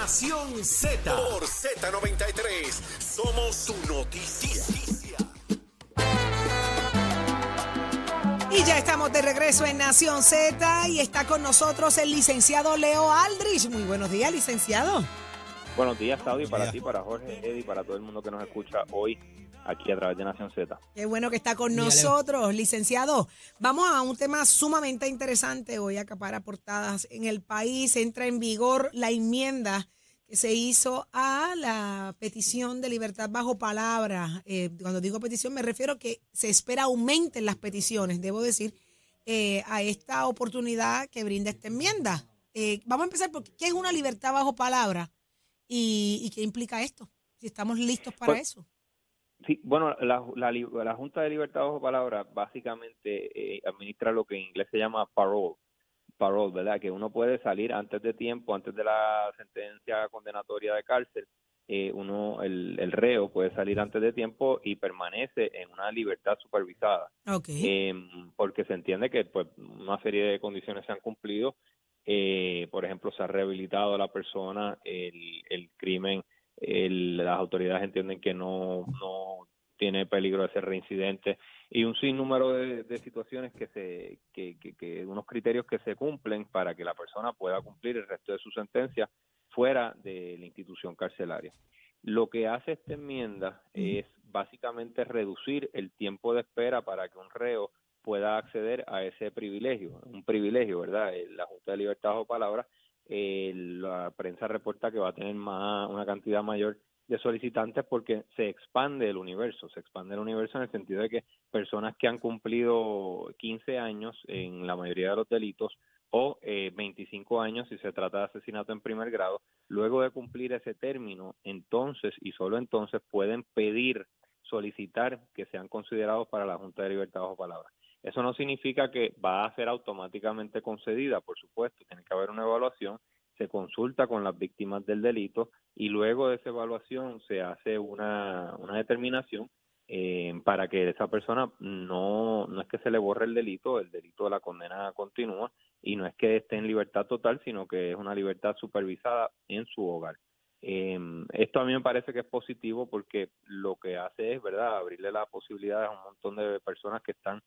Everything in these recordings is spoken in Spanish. Nación Z. Por Z93, somos su noticia. Y ya estamos de regreso en Nación Z y está con nosotros el licenciado Leo Aldrich. Muy buenos días, licenciado. Buenos días, Saudi, para ti, para Jorge, Eddie, para todo el mundo que nos escucha hoy aquí a través de Nación Z. Qué bueno que está con nosotros, licenciado. Vamos a un tema sumamente interesante hoy, acapara portadas en el país. Entra en vigor la enmienda que se hizo a la petición de libertad bajo palabra. Cuando digo petición me refiero que se espera aumenten las peticiones, debo decir, a esta oportunidad que brinda esta enmienda. Vamos a empezar por qué es una libertad bajo palabra y qué implica esto, si estamos listos para eso. Sí, bueno, la Junta de Libertad bajo Palabra básicamente administra lo que en inglés se llama parole, ¿verdad? Que uno puede salir antes de tiempo, antes de la sentencia condenatoria de cárcel, el reo puede salir antes de tiempo y permanece en una libertad supervisada. Okay. Porque se entiende que pues una serie de condiciones se han cumplido, por ejemplo, se ha rehabilitado a la persona, el crimen, las autoridades entienden que no tiene peligro de ser reincidente y un sinnúmero de situaciones que unos criterios que se cumplen para que la persona pueda cumplir el resto de su sentencia fuera de la institución carcelaria. Lo que hace esta enmienda es básicamente reducir el tiempo de espera para que un reo pueda acceder a ese privilegio, un privilegio, ¿verdad? La Junta de Libertad bajo Palabra, la prensa reporta que va a tener una cantidad mayor de solicitantes porque se expande el universo en el sentido de que personas que han cumplido 15 años en la mayoría de los delitos o 25 años si se trata de asesinato en primer grado, luego de cumplir ese término, entonces y solo entonces pueden solicitar que sean considerados para la Junta de Libertad bajo Palabra. Eso no significa que va a ser automáticamente concedida, por supuesto, tiene que haber una evaluación, se consulta con las víctimas del delito y luego de esa evaluación se hace una determinación para que esa persona no es que se le borre el delito de la condena continúa y no es que esté en libertad total, sino que es una libertad supervisada en su hogar. Esto a mí me parece que es positivo porque lo que hace es, ¿verdad?, abrirle las posibilidades a un montón de personas que están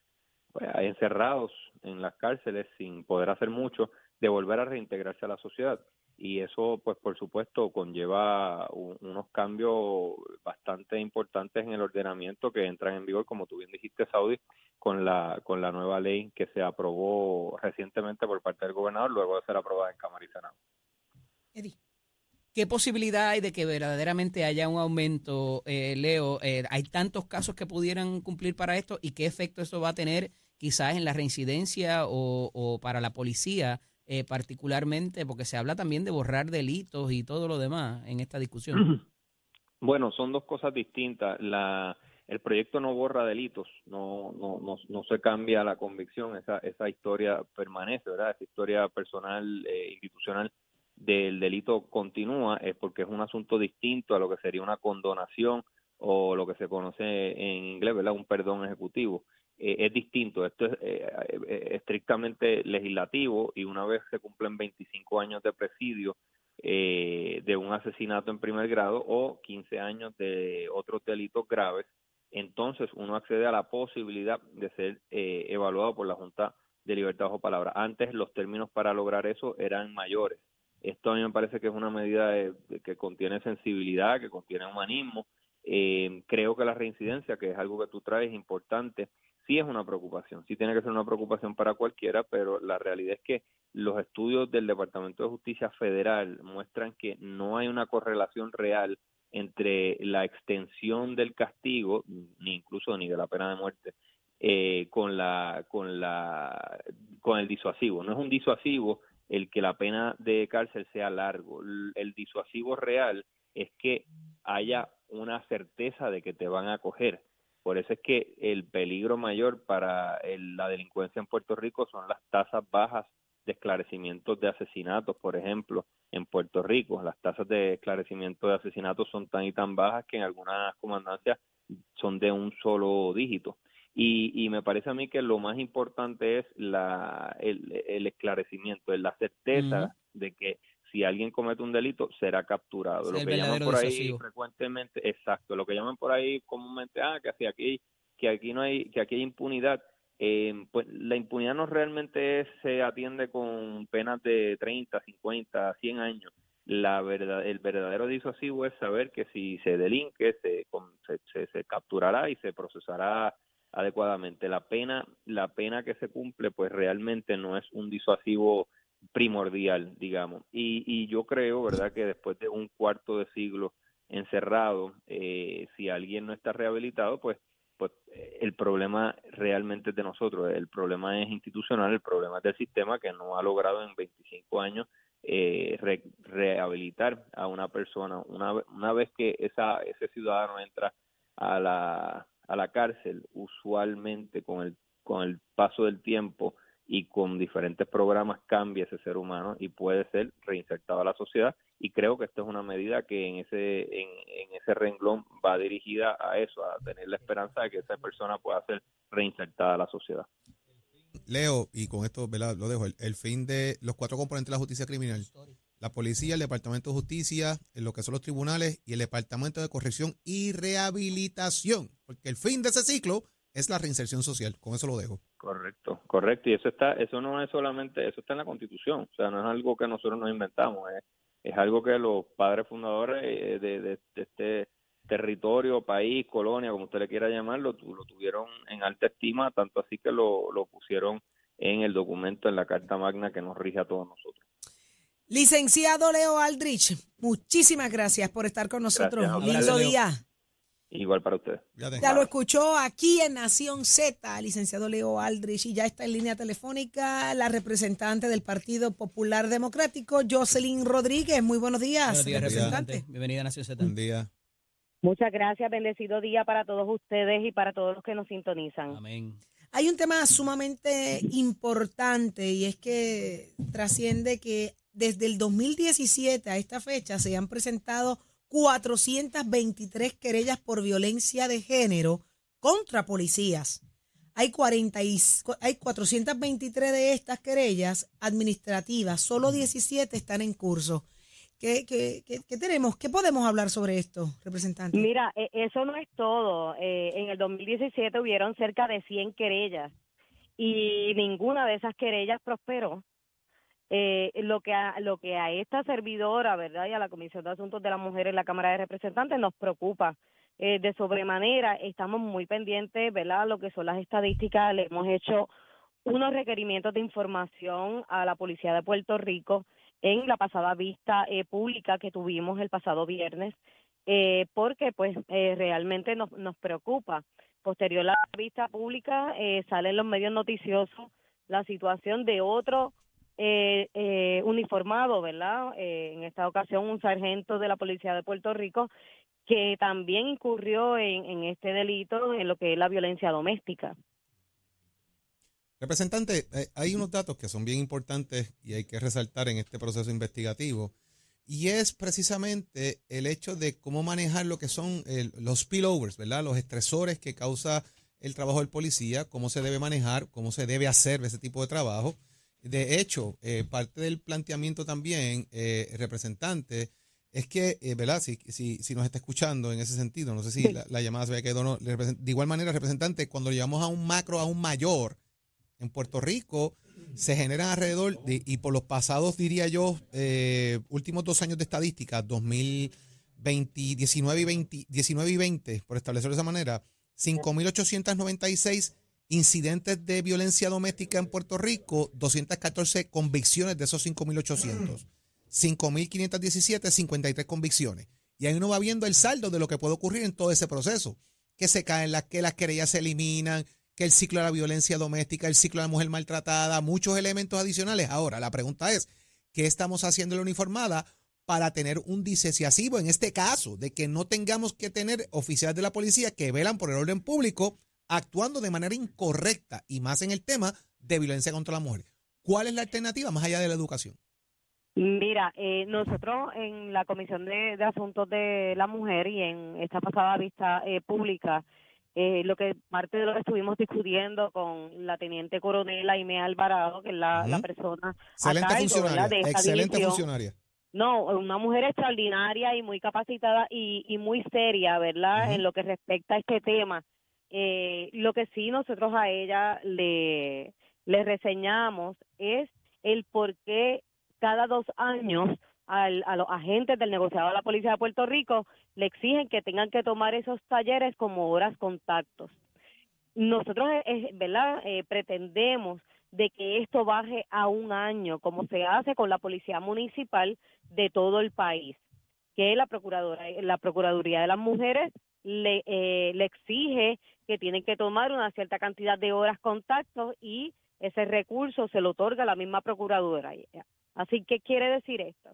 encerrados en las cárceles sin poder hacer mucho, de volver a reintegrarse a la sociedad. Y eso, pues por supuesto, conlleva unos cambios bastante importantes en el ordenamiento que entran en vigor, como tú bien dijiste, Saudi, con la nueva ley que se aprobó recientemente por parte del gobernador, luego de ser aprobada en Cámara y Senado. Eddie. ¿Qué posibilidad hay de que verdaderamente haya un aumento, Leo? ¿Hay tantos casos que pudieran cumplir para esto? ¿Y qué efecto eso va a tener quizás en la reincidencia o para la policía particularmente? Porque se habla también de borrar delitos y todo lo demás en esta discusión. Bueno, son dos cosas distintas. El proyecto no borra delitos, no se cambia la convicción. Esa historia permanece, ¿verdad? Esa historia personal, institucional, del delito continúa, es porque es un asunto distinto a lo que sería una condonación o lo que se conoce en inglés, ¿verdad?, un perdón ejecutivo. Es distinto, esto es estrictamente legislativo y una vez se cumplen 25 años de presidio de un asesinato en primer grado o 15 años de otros delitos graves, entonces uno accede a la posibilidad de ser evaluado por la Junta de Libertad bajo Palabra. Antes los términos para lograr eso eran mayores. Esto a mí me parece que es una medida que contiene sensibilidad, que contiene humanismo. Creo que la reincidencia, que es algo que tú traes importante, sí es una preocupación. Sí tiene que ser una preocupación para cualquiera, pero la realidad es que los estudios del Departamento de Justicia Federal muestran que no hay una correlación real entre la extensión del castigo, ni de la pena de muerte, con el disuasivo. No es un disuasivo el que la pena de cárcel sea largo. El disuasivo real es que haya una certeza de que te van a coger. Por eso es que el peligro mayor para la delincuencia en Puerto Rico son las tasas bajas de esclarecimiento de asesinatos, por ejemplo, en Puerto Rico. Las tasas de esclarecimiento de asesinatos son tan y tan bajas que en algunas comandancias son de un solo dígito. Y me parece a mí que lo más importante es el esclarecimiento, es la certeza de que si alguien comete un delito, será capturado. Lo que llaman por ahí frecuentemente, exacto, lo que llaman por ahí comúnmente, que aquí hay impunidad. Pues la impunidad no realmente se atiende con penas de 30, 50, 100 años. El verdadero disuasivo es saber que si se delinque, se capturará y se procesará adecuadamente. La pena que se cumple, pues realmente no es un disuasivo primordial, digamos. Y yo creo, ¿verdad?, que después de un cuarto de siglo encerrado, si alguien no está rehabilitado, pues el problema realmente es de nosotros, el problema es institucional, el problema es del sistema que no ha logrado en 25 años rehabilitar a una persona. Una vez que ese ciudadano entra a la cárcel, usualmente con el paso del tiempo y con diferentes programas cambia ese ser humano y puede ser reinsertado a la sociedad, y creo que esta es una medida que en ese renglón va dirigida a eso, a tener la esperanza de que esa persona pueda ser reinsertada a la sociedad. Leo, y con esto, ¿verdad?, lo dejo, el fin de los cuatro componentes de la justicia criminal: la policía, el Departamento de Justicia, lo que son los tribunales y el Departamento de Corrección y Rehabilitación, porque el fin de ese ciclo es la reinserción social. Con eso lo dejo. Correcto, y eso no es solamente, eso está en la Constitución, o sea, no es algo que nosotros nos inventamos, es algo que los padres fundadores de este territorio, país, colonia, como usted le quiera llamarlo, lo tuvieron en alta estima, tanto así que lo pusieron en el documento, en la Carta Magna que nos rige a todos nosotros. Licenciado Leo Aldrich, muchísimas gracias por estar con nosotros. Lindo día. Igual para ustedes. Ya lo escuchó aquí en Nación Z, licenciado Leo Aldrich, y ya está en línea telefónica la representante del Partido Popular Democrático, Jocelyn Rodríguez. Muy buenos días. Buenos días, representante. Bienvenida a Nación Z. Buen día. Muchas gracias, bendecido día para todos ustedes y para todos los que nos sintonizan. Amén. Hay un tema sumamente importante, y es que trasciende que desde el 2017 a esta fecha se han presentado 423 querellas por violencia de género contra policías. Hay 423 de estas querellas administrativas, solo 17 están en curso. ¿Qué tenemos? ¿Qué podemos hablar sobre esto, representante? Mira, eso no es todo. En el 2017 hubieron cerca de 100 querellas y ninguna de esas querellas prosperó. Lo que a esta servidora, ¿verdad?, y a la Comisión de Asuntos de la Mujer en la Cámara de Representantes nos preocupa de sobremanera. Estamos muy pendientes, ¿verdad?, a lo que son las estadísticas. Le hemos hecho unos requerimientos de información a la Policía de Puerto Rico en la pasada vista pública que tuvimos el pasado viernes, porque pues realmente nos preocupa. Posterior a la vista pública salen los medios noticiosos la situación de otro uniformado, ¿verdad? En esta ocasión un sargento de la Policía de Puerto Rico que también incurrió en este delito, en lo que es la violencia doméstica. Representante, hay unos datos que son bien importantes y hay que resaltar en este proceso investigativo, y es precisamente el hecho de cómo manejar lo que son los spillovers, ¿verdad?, los estresores que causa el trabajo del policía, cómo se debe manejar, cómo se debe hacer ese tipo de trabajo. De hecho, parte del planteamiento también, representante, es que, ¿verdad?, si nos está escuchando en ese sentido, no sé si la llamada se había quedado o no, de igual manera, representante, cuando llevamos a un macro, a un mayor, en Puerto Rico se generan alrededor de, y por los pasados, diría yo, últimos 2 años de estadística, 2019 y 20, por establecerlo de esa manera, 5.896 incidentes de violencia doméstica en Puerto Rico, 214 convicciones de esos 5.800. 5.517, 53 convicciones. Y ahí uno va viendo el saldo de lo que puede ocurrir en todo ese proceso. Que se caen, que las querellas se eliminan, que el ciclo de la violencia doméstica, el ciclo de la mujer maltratada, muchos elementos adicionales. Ahora, la pregunta es, ¿qué estamos haciendo en la uniformada para tener un disuasivo en este caso? De que no tengamos que tener oficiales de la policía que velan por el orden público actuando de manera incorrecta, y más en el tema de violencia contra la mujer. ¿Cuál es la alternativa más allá de la educación? Mira, nosotros en la Comisión de Asuntos de la Mujer y en esta pasada vista pública, lo que parte de lo que estuvimos discutiendo con la Teniente coronela Imea Alvarado, que es la persona a cargo de esta división. Excelente funcionaria. No, una mujer extraordinaria y muy capacitada y muy seria, ¿verdad? Uh-huh. En lo que respecta a este tema. Lo que sí nosotros a ella le reseñamos es el por qué cada 2 años a los agentes del negociado de la Policía de Puerto Rico le exigen que tengan que tomar esos talleres como horas contactos. Nosotros, ¿verdad? Pretendemos de que esto baje a 1 año, como se hace con la Policía Municipal de todo el país, que la Procuraduría de las Mujeres le exige que tienen que tomar una cierta cantidad de horas contactos y ese recurso se lo otorga la misma procuradora. Así que, ¿qué quiere decir esto?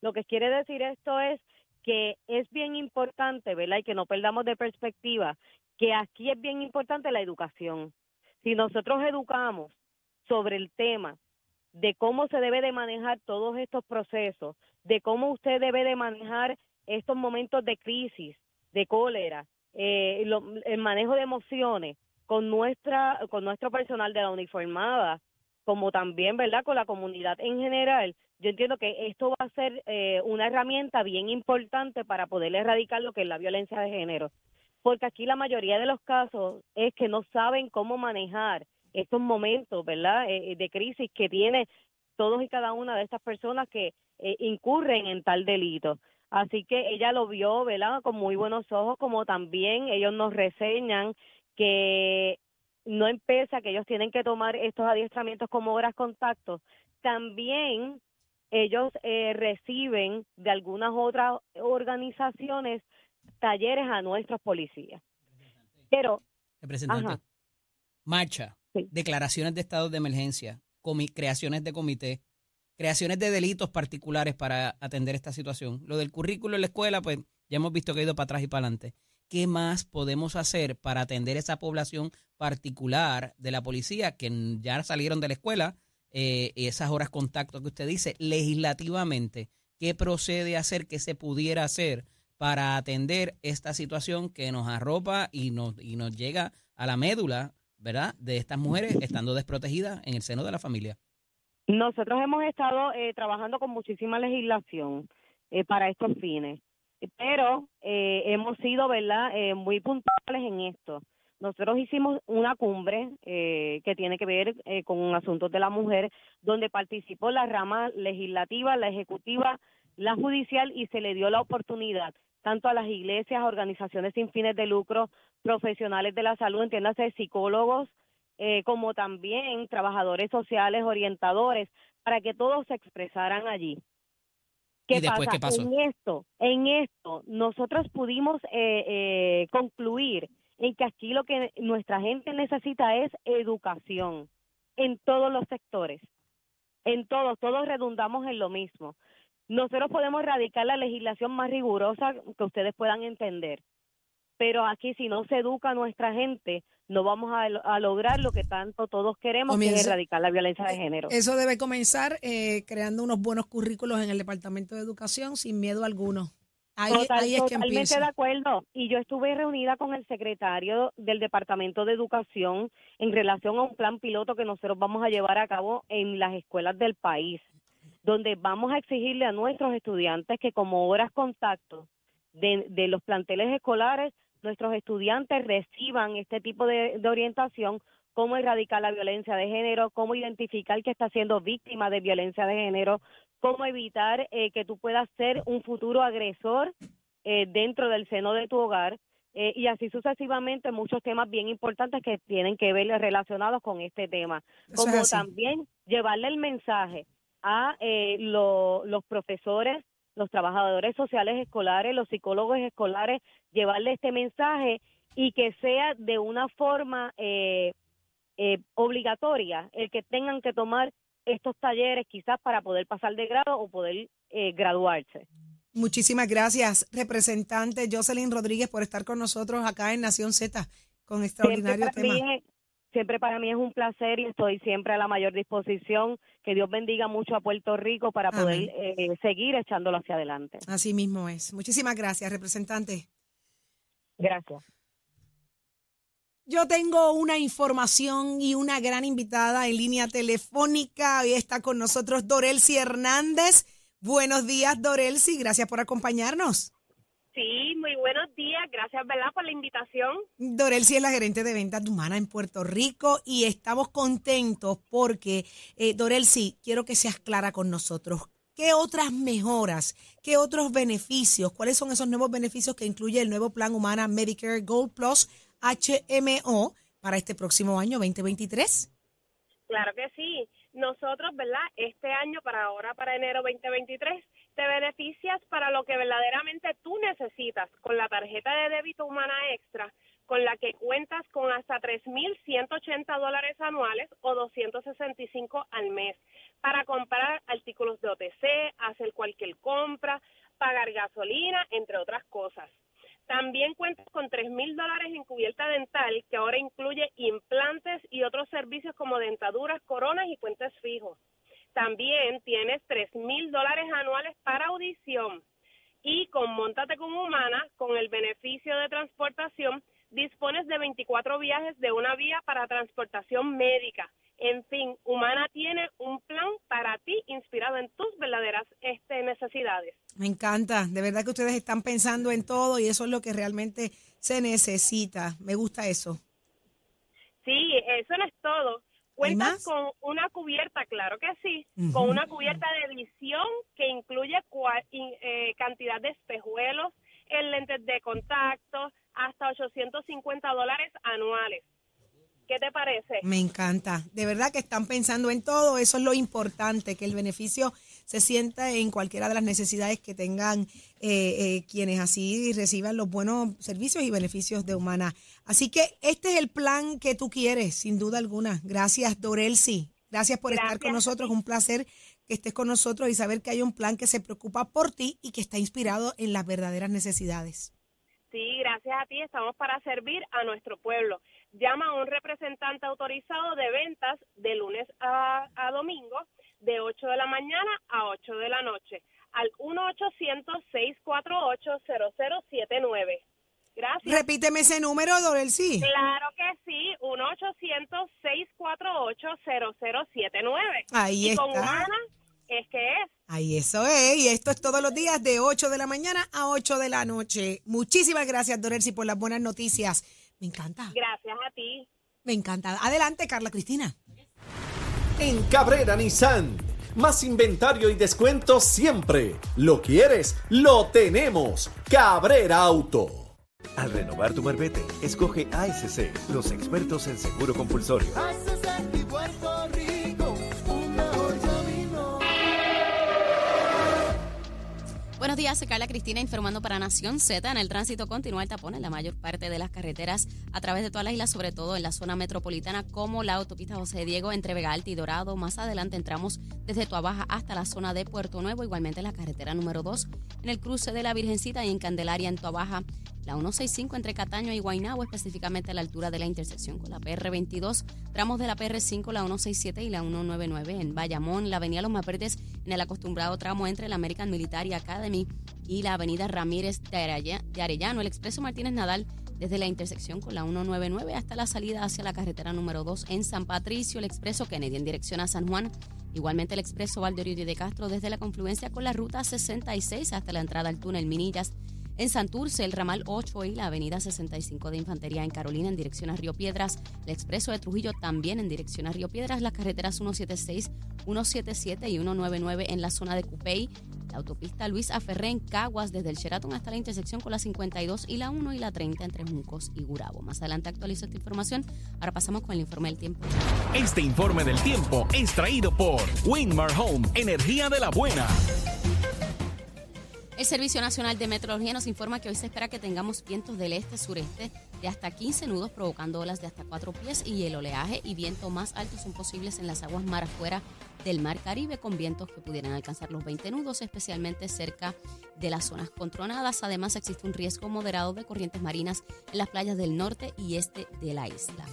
Lo que quiere decir esto es que es bien importante, ¿verdad? Y que no perdamos de perspectiva, que aquí es bien importante la educación. Si nosotros educamos sobre el tema de cómo se debe de manejar todos estos procesos, de cómo usted debe de manejar estos momentos de crisis, de cólera, el manejo de emociones con nuestro personal de la uniformada, como también, ¿verdad?, con la comunidad en general, yo entiendo que esto va a ser una herramienta bien importante para poder erradicar lo que es la violencia de género, porque aquí la mayoría de los casos es que no saben cómo manejar estos momentos, ¿verdad?, de crisis que tiene todos y cada una de estas personas que incurren en tal delito. Así que ella lo vio, ¿verdad?, con muy buenos ojos, como también ellos nos reseñan que no empieza, que ellos tienen que tomar estos adiestramientos como horas contactos. También ellos reciben de algunas otras organizaciones talleres a nuestros policías. Pero, representante, marcha, sí, declaraciones de estados de emergencia, creaciones de comité, creaciones de delitos particulares para atender esta situación. Lo del currículo en la escuela, pues ya hemos visto que ha ido para atrás y para adelante. ¿Qué más podemos hacer para atender esa población particular de la policía que ya salieron de la escuela? Esas horas contacto que usted dice, legislativamente, ¿qué procede a hacer, qué se pudiera hacer para atender esta situación que nos arropa y nos llega a la médula, ¿verdad?, de estas mujeres estando desprotegidas en el seno de la familia? Nosotros hemos estado trabajando con muchísima legislación para estos fines, pero hemos sido, ¿verdad?, muy puntuales en esto. Nosotros hicimos una cumbre que tiene que ver con asuntos de la mujer, donde participó la rama legislativa, la ejecutiva, la judicial, y se le dio la oportunidad tanto a las iglesias, organizaciones sin fines de lucro, profesionales de la salud, entiéndase, psicólogos, como también trabajadores sociales, orientadores, para que todos se expresaran allí. ¿Qué pasa? ¿Qué pasó? En esto nosotros pudimos concluir en que aquí lo que nuestra gente necesita es educación en todos los sectores, en todos redundamos en lo mismo. Nosotros podemos erradicar la legislación más rigurosa que ustedes puedan entender, pero aquí si no se educa a nuestra gente, no vamos a lograr lo que tanto todos queremos, que es erradicar la violencia de género. Eso debe comenzar creando unos buenos currículos en el Departamento de Educación, sin miedo alguno. Ahí es que empieza. Totalmente de acuerdo. Y yo estuve reunida con el secretario del Departamento de Educación en relación a un plan piloto que nosotros vamos a llevar a cabo en las escuelas del país, donde vamos a exigirle a nuestros estudiantes que como horas contacto de los planteles escolares, nuestros estudiantes reciban este tipo de orientación, cómo erradicar la violencia de género, cómo identificar que está siendo víctima de violencia de género, cómo evitar que tú puedas ser un futuro agresor dentro del seno de tu hogar, y así sucesivamente muchos temas bien importantes que tienen que ver relacionados con este tema. Como también llevarle el mensaje a los profesores, los trabajadores sociales escolares, los psicólogos escolares, llevarle este mensaje y que sea de una forma obligatoria el que tengan que tomar estos talleres quizás para poder pasar de grado o poder graduarse. Muchísimas gracias, representante Jocelyn Rodríguez, por estar con nosotros acá en Nación Z con extraordinario tema. Siempre para mí es un placer y estoy siempre a la mayor disposición. Que Dios bendiga mucho a Puerto Rico para poder seguir echándolo hacia adelante. Así mismo es. Muchísimas gracias, representante. Gracias. Yo tengo una información y una gran invitada en línea telefónica. Hoy está con nosotros Dorelsy Hernández. Buenos días, Dorelsy, gracias por acompañarnos. Sí, muy buenos días, gracias, ¿verdad?, por la invitación. Dorelsy es la gerente de ventas de Humana en Puerto Rico y estamos contentos porque, Dorelsy, quiero que seas clara con nosotros. ¿Qué otras mejoras, qué otros beneficios, cuáles son esos nuevos beneficios que incluye el nuevo plan Humana Medicare Gold Plus HMO para este próximo año 2023? Claro que sí. Nosotros, ¿verdad?, este año para enero 2023, te beneficias para lo que verdaderamente tú necesitas con la tarjeta de débito Humana Extra, con la que cuentas con hasta $3,180 anuales o $265 al mes para comprar artículos de OTC, hacer cualquier compra, pagar gasolina, entre otras cosas. También cuentas con $3,000 en cubierta dental, que ahora incluye implantes y otros servicios como dentaduras, coronas y puentes fijos. También tienes $3,000 anuales para audición. Y con Móntate con Humana, con el beneficio de transportación, dispones de 24 viajes de una vía para transportación médica. En fin, Humana tiene un plan para ti inspirado en tus verdaderas necesidades. Me encanta, de verdad que ustedes están pensando en todo y eso es lo que realmente se necesita. Me gusta eso. Sí, eso no es todo. Cuentas con una cubierta, claro que sí, con una cubierta de visión que incluye cantidad de espejuelos, lentes de contacto, hasta $850 anuales. ¿Qué te parece? Me encanta. De verdad que están pensando en todo. Eso es lo importante, que el beneficio se sienta en cualquiera de las necesidades que tengan quienes así reciban los buenos servicios y beneficios de Humana. Así que este es el plan que tú quieres, sin duda alguna. Gracias, Dorelsy. Gracias por estar con nosotros. Un placer que estés con nosotros y saber que hay un plan que se preocupa por ti y que está inspirado en las verdaderas necesidades. Sí, gracias a ti. Estamos para servir a nuestro pueblo. Llama a un representante autorizado de ventas de lunes a domingo de 8 de la mañana a 8 de la noche al 1-800-648-0079. Gracias. Repíteme ese número, Dorelsy. Claro que sí, 1-800-648-0079. Ahí está. Y con Humana es que es. Ahí eso es, y esto es todos los días de 8 de la mañana a 8 de la noche. Muchísimas gracias, Dorelsy, por las buenas noticias. Me encanta. Gracias a ti. Me encanta. Adelante, Carla Cristina. En Cabrera Nissan, más inventario y descuentos siempre. Lo quieres, lo tenemos. Cabrera Auto. Al renovar tu marbete, escoge ASC, los expertos en seguro compulsorio. ASC y Puerto Rico, un mejor camino. Buenos días, soy Carla Cristina informando para Nación Z. En el tránsito continúa el tapón en la mayor parte de las carreteras a través de toda la isla, sobre todo en la zona metropolitana como la autopista José Diego entre Vega Alta y Dorado. Más adelante entramos desde Toa Baja hasta la zona de Puerto Nuevo, igualmente en la carretera número 2 en el cruce de la Virgencita y en Candelaria en Toa Baja. La 165 entre Cataño y Guaynabo, específicamente a la altura de la intersección con la PR22, tramos de la PR5, la 167 y la 199 en Bayamón, la avenida Los Mapertes en el acostumbrado tramo entre la American Military Academy y la avenida Ramírez de Arellano, el expreso Martínez Nadal desde la intersección con la 199 hasta la salida hacia la carretera número 2 en San Patricio, el expreso Kennedy en dirección a San Juan, igualmente el expreso Valdoriotti de Castro desde la confluencia con la ruta 66 hasta la entrada al túnel Minillas. En Santurce, el ramal 8 y la avenida 65 de Infantería en Carolina en dirección a Río Piedras, el expreso de Trujillo también en dirección a Río Piedras, las carreteras 176, 177 y 199 en la zona de Cupey, la autopista Luis Aferré en Caguas desde el Sheraton hasta la intersección con la 52 y la 1 y la 30 entre Juncos y Gurabo. Más adelante actualizo esta información, ahora pasamos con el informe del tiempo. Este informe del tiempo es traído por Windmar Home, energía de la buena. El Servicio Nacional de Meteorología nos informa que hoy se espera que tengamos vientos del este-sureste de hasta 15 nudos provocando olas de hasta 4 pies y el oleaje y viento más altos son posibles en las aguas mar afuera del Mar Caribe con vientos que pudieran alcanzar los 20 nudos, especialmente cerca de las zonas controladas. Además, existe un riesgo moderado de corrientes marinas en las playas del norte y este de la isla.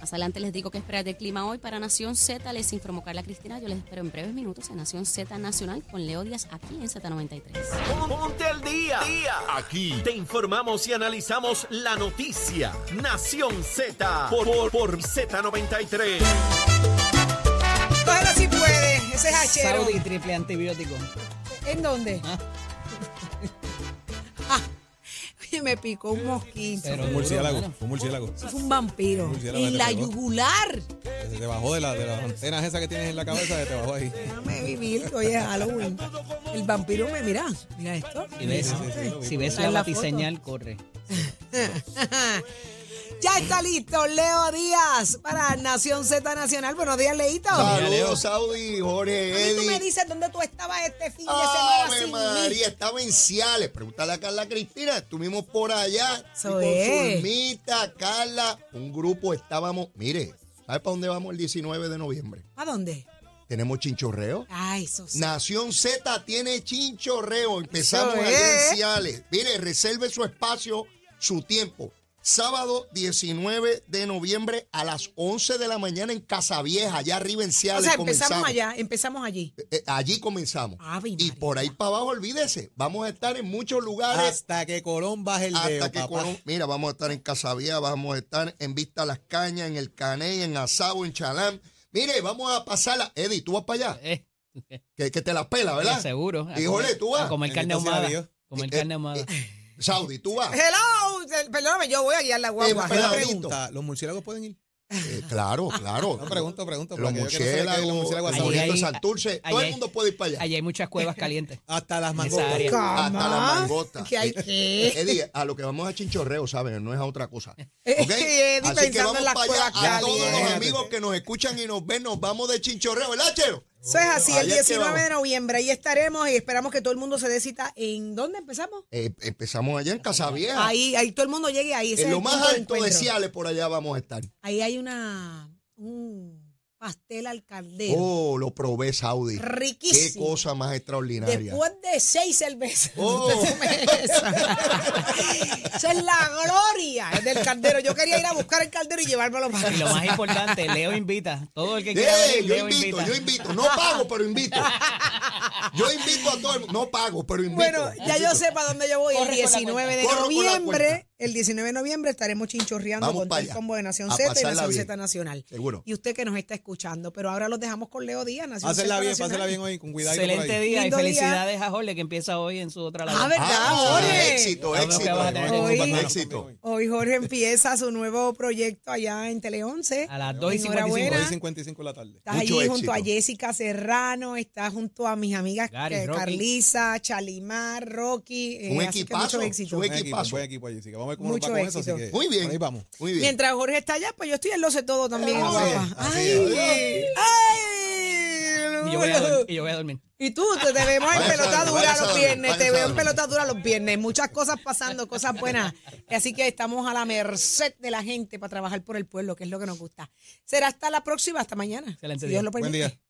Más adelante les digo qué esperar del clima hoy para Nación Z. Les informó Carla Cristina. Yo les espero en breves minutos en Nación Z Nacional con Leo Díaz aquí en Z93. Ponte al día. Aquí te informamos y analizamos la noticia. Nación Z por Z93. Cógelo si puedes. Ese es hachero. Saudi triple antibiótico. ¿En dónde? Ah. Me picó un mosquito. Pero, un murciélago. Es un vampiro. En la yugular. Se te bajó de las antenas esas que tienes en la cabeza, que te bajó ahí. Déjame vivir, oye, Halloween. El vampiro me mira. Mira esto. Y ves, si ves la batiseñal, corre. Ya está listo Leo Díaz para Nación Z Nacional. Buenos días, Leito. Saludos, Saudi, Jorge, Eddie. Tú me dices dónde tú estabas este fin de semana sin María, estaba en Ciales. Pregúntale a Carla Cristina. Estuvimos por allá. Con Zulmita, Carla, un grupo estábamos. Mire, ¿sabes para dónde vamos el 19 de noviembre? ¿A dónde? Tenemos chinchorreo. Ay, eso sí. Nación Z tiene chinchorreo. Empezamos allá en Ciales. Mire, reserve su espacio, su tiempo. Sábado 19 de noviembre a las 11 de la mañana en Casavieja, allá arriba en Ciales. O sea, empezamos allí. Allí comenzamos. Y por ahí para abajo, olvídese, vamos a estar en muchos lugares. Hasta que Colón baje el dedo, papá. Mira, vamos a estar en Casavieja, vamos a estar en Vista Las Cañas, en El Caney, en Asabo, en Chalán. Mire, vamos a pasarla. Eddie, tú vas para allá. Que te las pela, ¿verdad? Sí, seguro. Híjole, tú vas. Como el carne ahumada. Saudi, tú vas. Hello, perdóname, yo voy a guiar la guagua. Pero la pregunta, ¿los murciélagos pueden ir? Claro. No, pregunto. Los murciélagos, Saurito, Santurce, todo el mundo puede ir para allá. Allí hay muchas cuevas calientes. Hasta las mangotas. ¿Qué hay? Eddie, a lo que vamos a chinchorreo, ¿saben? No es a otra cosa. ¿Okay? Así que vamos para allá. A todos los amigos que nos escuchan y nos ven, nos vamos de chinchorreo, ¿verdad, Chelo? Eso es así, el 19 de noviembre, ahí estaremos y esperamos que todo el mundo se dé cita. ¿En dónde empezamos? Empezamos allá en Casavieja. Ahí todo el mundo llegue ahí. En lo más alto de Ciales, por allá vamos a estar. Ahí hay un pastel al caldero. Oh, lo probé, Saudi. Riquísimo. Qué cosa más extraordinaria. Después de 6 cervezas. Oh. Esa es la gloria del caldero. Yo quería ir a buscar el caldero y llevármelo para acá. Y lo más importante, Leo invita. Todo el que quiera venir, Leo invita. Yo invito. No pago, pero invito. Yo invito a todo el mundo. No pago, pero invito. Bueno, ya yo sé para dónde yo voy. El 19 de noviembre. El 19 de noviembre estaremos chinchorreando con el combo de Nación Z y Nación Z Nacional. Seguro. Y usted que nos está escuchando. Pero ahora los dejamos con Leo Díaz. Pásenla bien hoy, con cuidado. Excelente día y felicidades a Jorge, que empieza hoy en su otra labor. ¿Verdad, Jorge? Éxito. Hoy Jorge empieza su nuevo proyto allá en Teleonce. A las 2:55 de la tarde. Estás allí junto a Jessica Serrano, estás junto a mis amigas Carlisa, Chalimar, Rocky. Un equipazo. Buen equipo allí, así que vamos a ver cómo nos va con eso. Así que, muy bien. Ahí vamos. Muy bien. Mientras Jorge está allá, pues yo estoy en lo sé todo también. Y yo voy a dormir. Y tú, te vemos en pelota dura los viernes, te veo en pelota dura los viernes. Muchas cosas pasando, cosas buenas. Así que estamos a la merced de la gente para trabajar por el pueblo, que es lo que nos gusta. Será hasta la próxima, hasta mañana. Excelente día. Dios lo permite. Buen día.